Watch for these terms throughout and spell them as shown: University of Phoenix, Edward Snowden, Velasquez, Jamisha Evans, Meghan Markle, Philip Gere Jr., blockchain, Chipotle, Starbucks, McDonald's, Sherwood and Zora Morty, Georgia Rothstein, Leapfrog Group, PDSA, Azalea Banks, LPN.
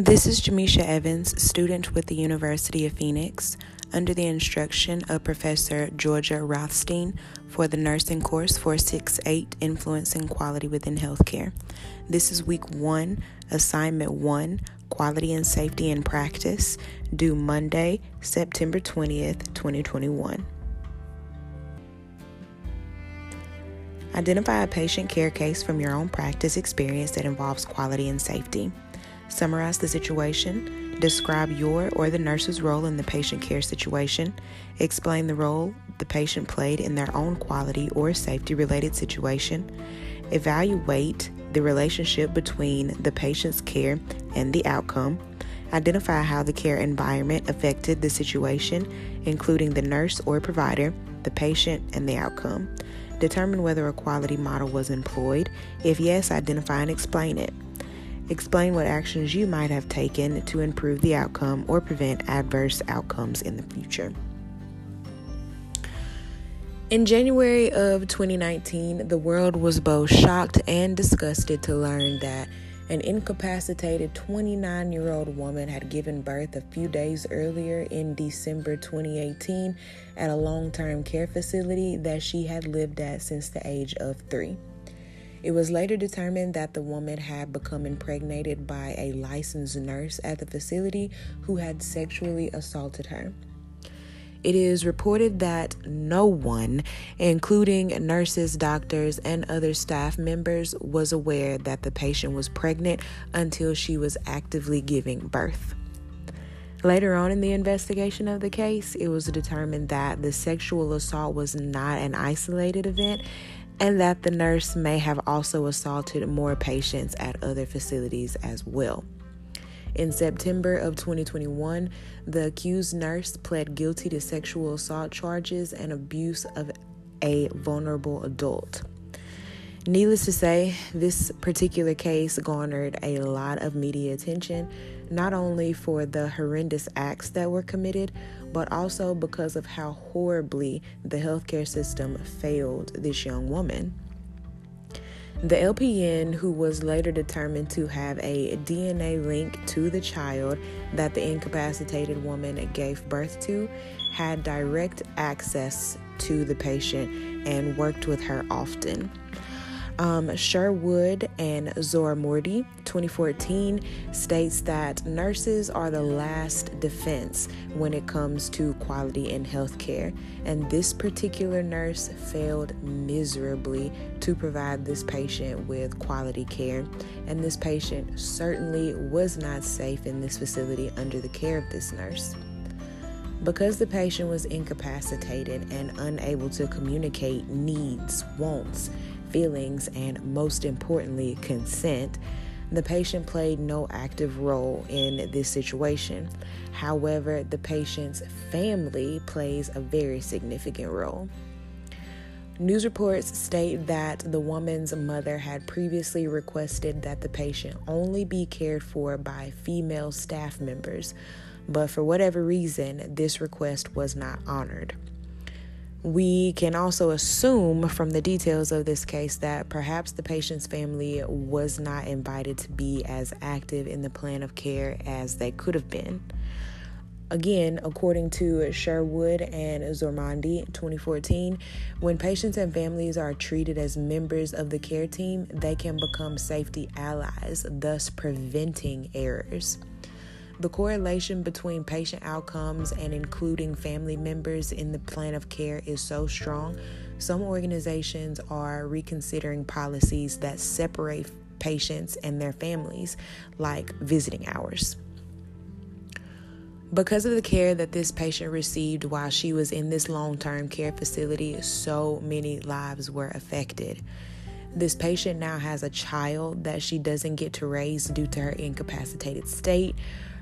This is Jamisha Evans, student with the University of Phoenix, under the instruction of Professor Georgia Rothstein for the nursing course 468, Influencing Quality Within Healthcare. This is week 1, assignment 1, Quality and Safety in Practice, due Monday, September 20th, 2021. Identify a patient care case from your own practice experience that involves quality and safety. Summarize the situation, describe your or the nurse's role in the patient care situation, explain the role the patient played in their own quality or safety-related situation, evaluate the relationship between the patient's care and the outcome, identify how the care environment affected the situation, including the nurse or provider, the patient, and the outcome. Determine whether a quality model was employed. If yes, identify and explain it. Explain what actions you might have taken to improve the outcome or prevent adverse outcomes in the future. In January of 2019, the world was both shocked and disgusted to learn that an incapacitated 29-year-old woman had given birth a few days earlier in December 2018 at a long-term care facility that she had lived at since the age of 3. It was later determined that the woman had become impregnated by a licensed nurse at the facility who had sexually assaulted her. It is reported that no one, including nurses, doctors, and other staff members, was aware that the patient was pregnant until she was actively giving birth. Later on in the investigation of the case, it was determined that the sexual assault was not an isolated event, and that the nurse may have also assaulted more patients at other facilities as well. In September of 2021, the accused nurse pled guilty to sexual assault charges and abuse of a vulnerable adult. Needless to say, this particular case garnered a lot of media attention, not only for the horrendous acts that were committed, but also because of how horribly the healthcare system failed this young woman. The LPN, who was later determined to have a DNA link to the child that the incapacitated woman gave birth to, had direct access to the patient and worked with her often. Sherwood and Zora Morty, 2014, states that nurses are the last defense when it comes to quality in healthcare, and this particular nurse failed miserably to provide this patient with quality care, and this patient certainly was not safe in this facility under the care of this nurse. Because the patient was incapacitated and unable to communicate needs, wants, feelings, and most importantly, consent, the patient played no active role in this situation. However, the patient's family plays a very significant role. News reports state that the woman's mother had previously requested that the patient only be cared for by female staff members, but for whatever reason, this request was not honored. We can also assume from the details of this case that perhaps the patient's family was not invited to be as active in the plan of care as they could have been. Again, according to Sherwood and Zormandi, 2014, when patients and families are treated as members of the care team, they can become safety allies, thus preventing errors. The correlation between patient outcomes and including family members in the plan of care is so strong, some organizations are reconsidering policies that separate patients and their families, like visiting hours. Because of the care that this patient received while she was in this long-term care facility, so many lives were affected. This patient now has a child that she doesn't get to raise due to her incapacitated state.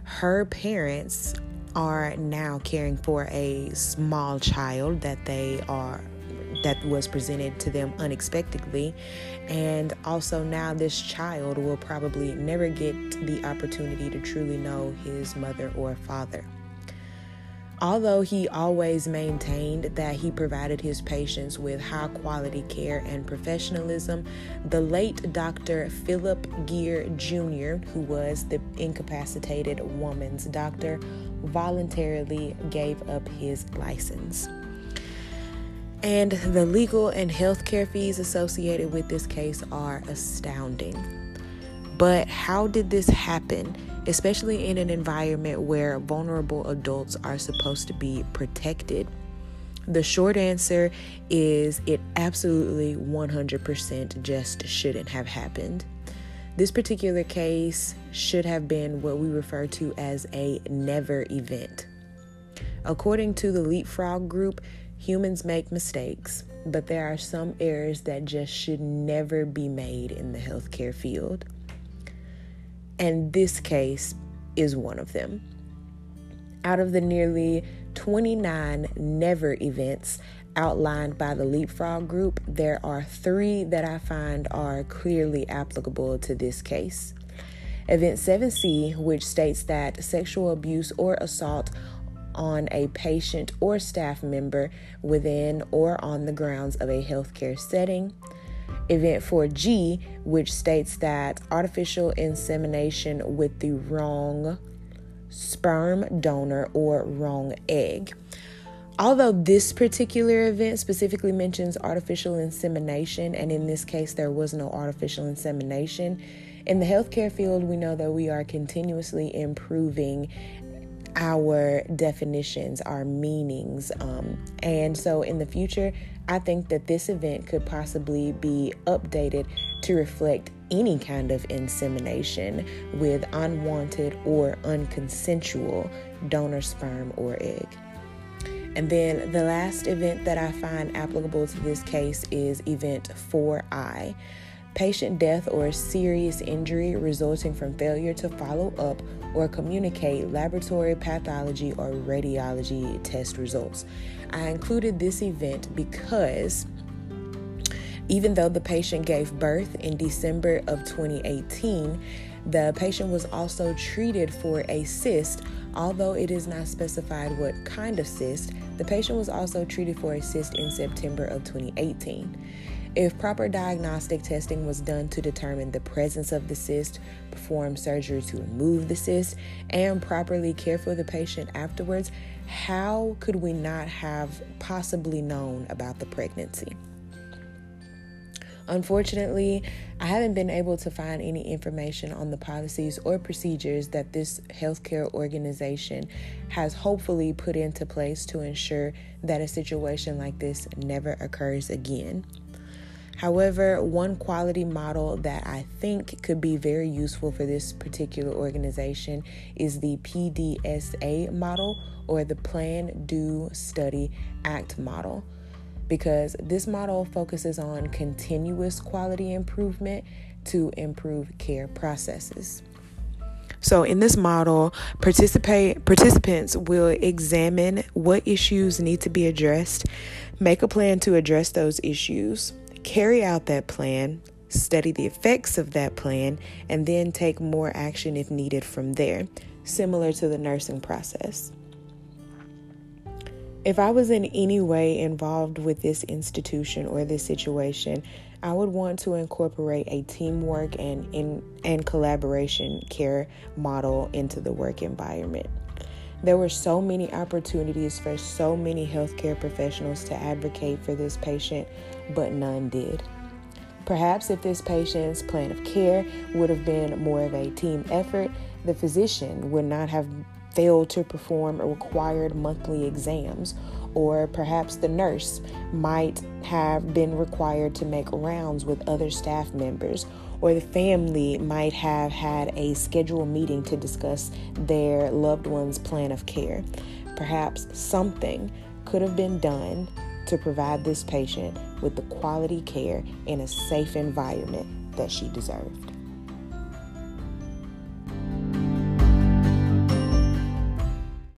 Her parents are now caring for a small child that was presented to them unexpectedly, and also now this child will probably never get the opportunity to truly know his mother or father. Although he always maintained that he provided his patients with high-quality care and professionalism, the late Dr. Philip Gere Jr., who was the incapacitated woman's doctor, voluntarily gave up his license. And the legal and healthcare fees associated with this case are astounding. But how did this happen? Especially in an environment where vulnerable adults are supposed to be protected? The short answer is it absolutely 100% just shouldn't have happened. This particular case should have been what we refer to as a never event. According to the Leapfrog Group, humans make mistakes, but there are some errors that just should never be made in the healthcare field. And this case is one of them. Out of the nearly 29 never events outlined by the Leapfrog Group, there are 3 that I find are clearly applicable to this case. Event 7C, which states that sexual abuse or assault on a patient or staff member within or on the grounds of a healthcare setting. Event 4G, which states that artificial insemination with the wrong sperm donor or wrong egg. Although this particular event specifically mentions artificial insemination, and in this case there was no artificial insemination, in the healthcare field we know that we are continuously improving our definitions, our meanings. And so in the future, I think that this event could possibly be updated to reflect any kind of insemination with unwanted or unconsensual donor sperm or egg. And then the last event that I find applicable to this case is event 4I. Patient death or serious injury resulting from failure to follow up or communicate laboratory pathology or radiology test results. I included this event because even though the patient gave birth in December of 2018, the patient was also treated for a cyst. Although it is not specified what kind of cyst, the patient was also treated for a cyst in September of 2018. If proper diagnostic testing was done to determine the presence of the cyst, perform surgery to remove the cyst, and properly care for the patient afterwards, how could we not have possibly known about the pregnancy? Unfortunately, I haven't been able to find any information on the policies or procedures that this healthcare organization has hopefully put into place to ensure that a situation like this never occurs again. However, one quality model that I think could be very useful for this particular organization is the PDSA model, or the Plan, Do, Study, Act model, because this model focuses on continuous quality improvement to improve care processes. So in this model, participants will examine what issues need to be addressed, make a plan to address those issues, carry out that plan, study the effects of that plan, and then take more action if needed from there, similar to the nursing process. If I was in any way involved with this institution or this situation, I would want to incorporate a teamwork and collaboration care model into the work environment. There were so many opportunities for so many healthcare professionals to advocate for this patient, but none did. Perhaps if this patient's plan of care would have been more of a team effort, the physician would not have failed to perform required monthly exams, or perhaps the nurse might have been required to make rounds with other staff members, or the family might have had a scheduled meeting to discuss their loved one's plan of care. Perhaps something could have been done to provide this patient with the quality care in a safe environment that she deserved.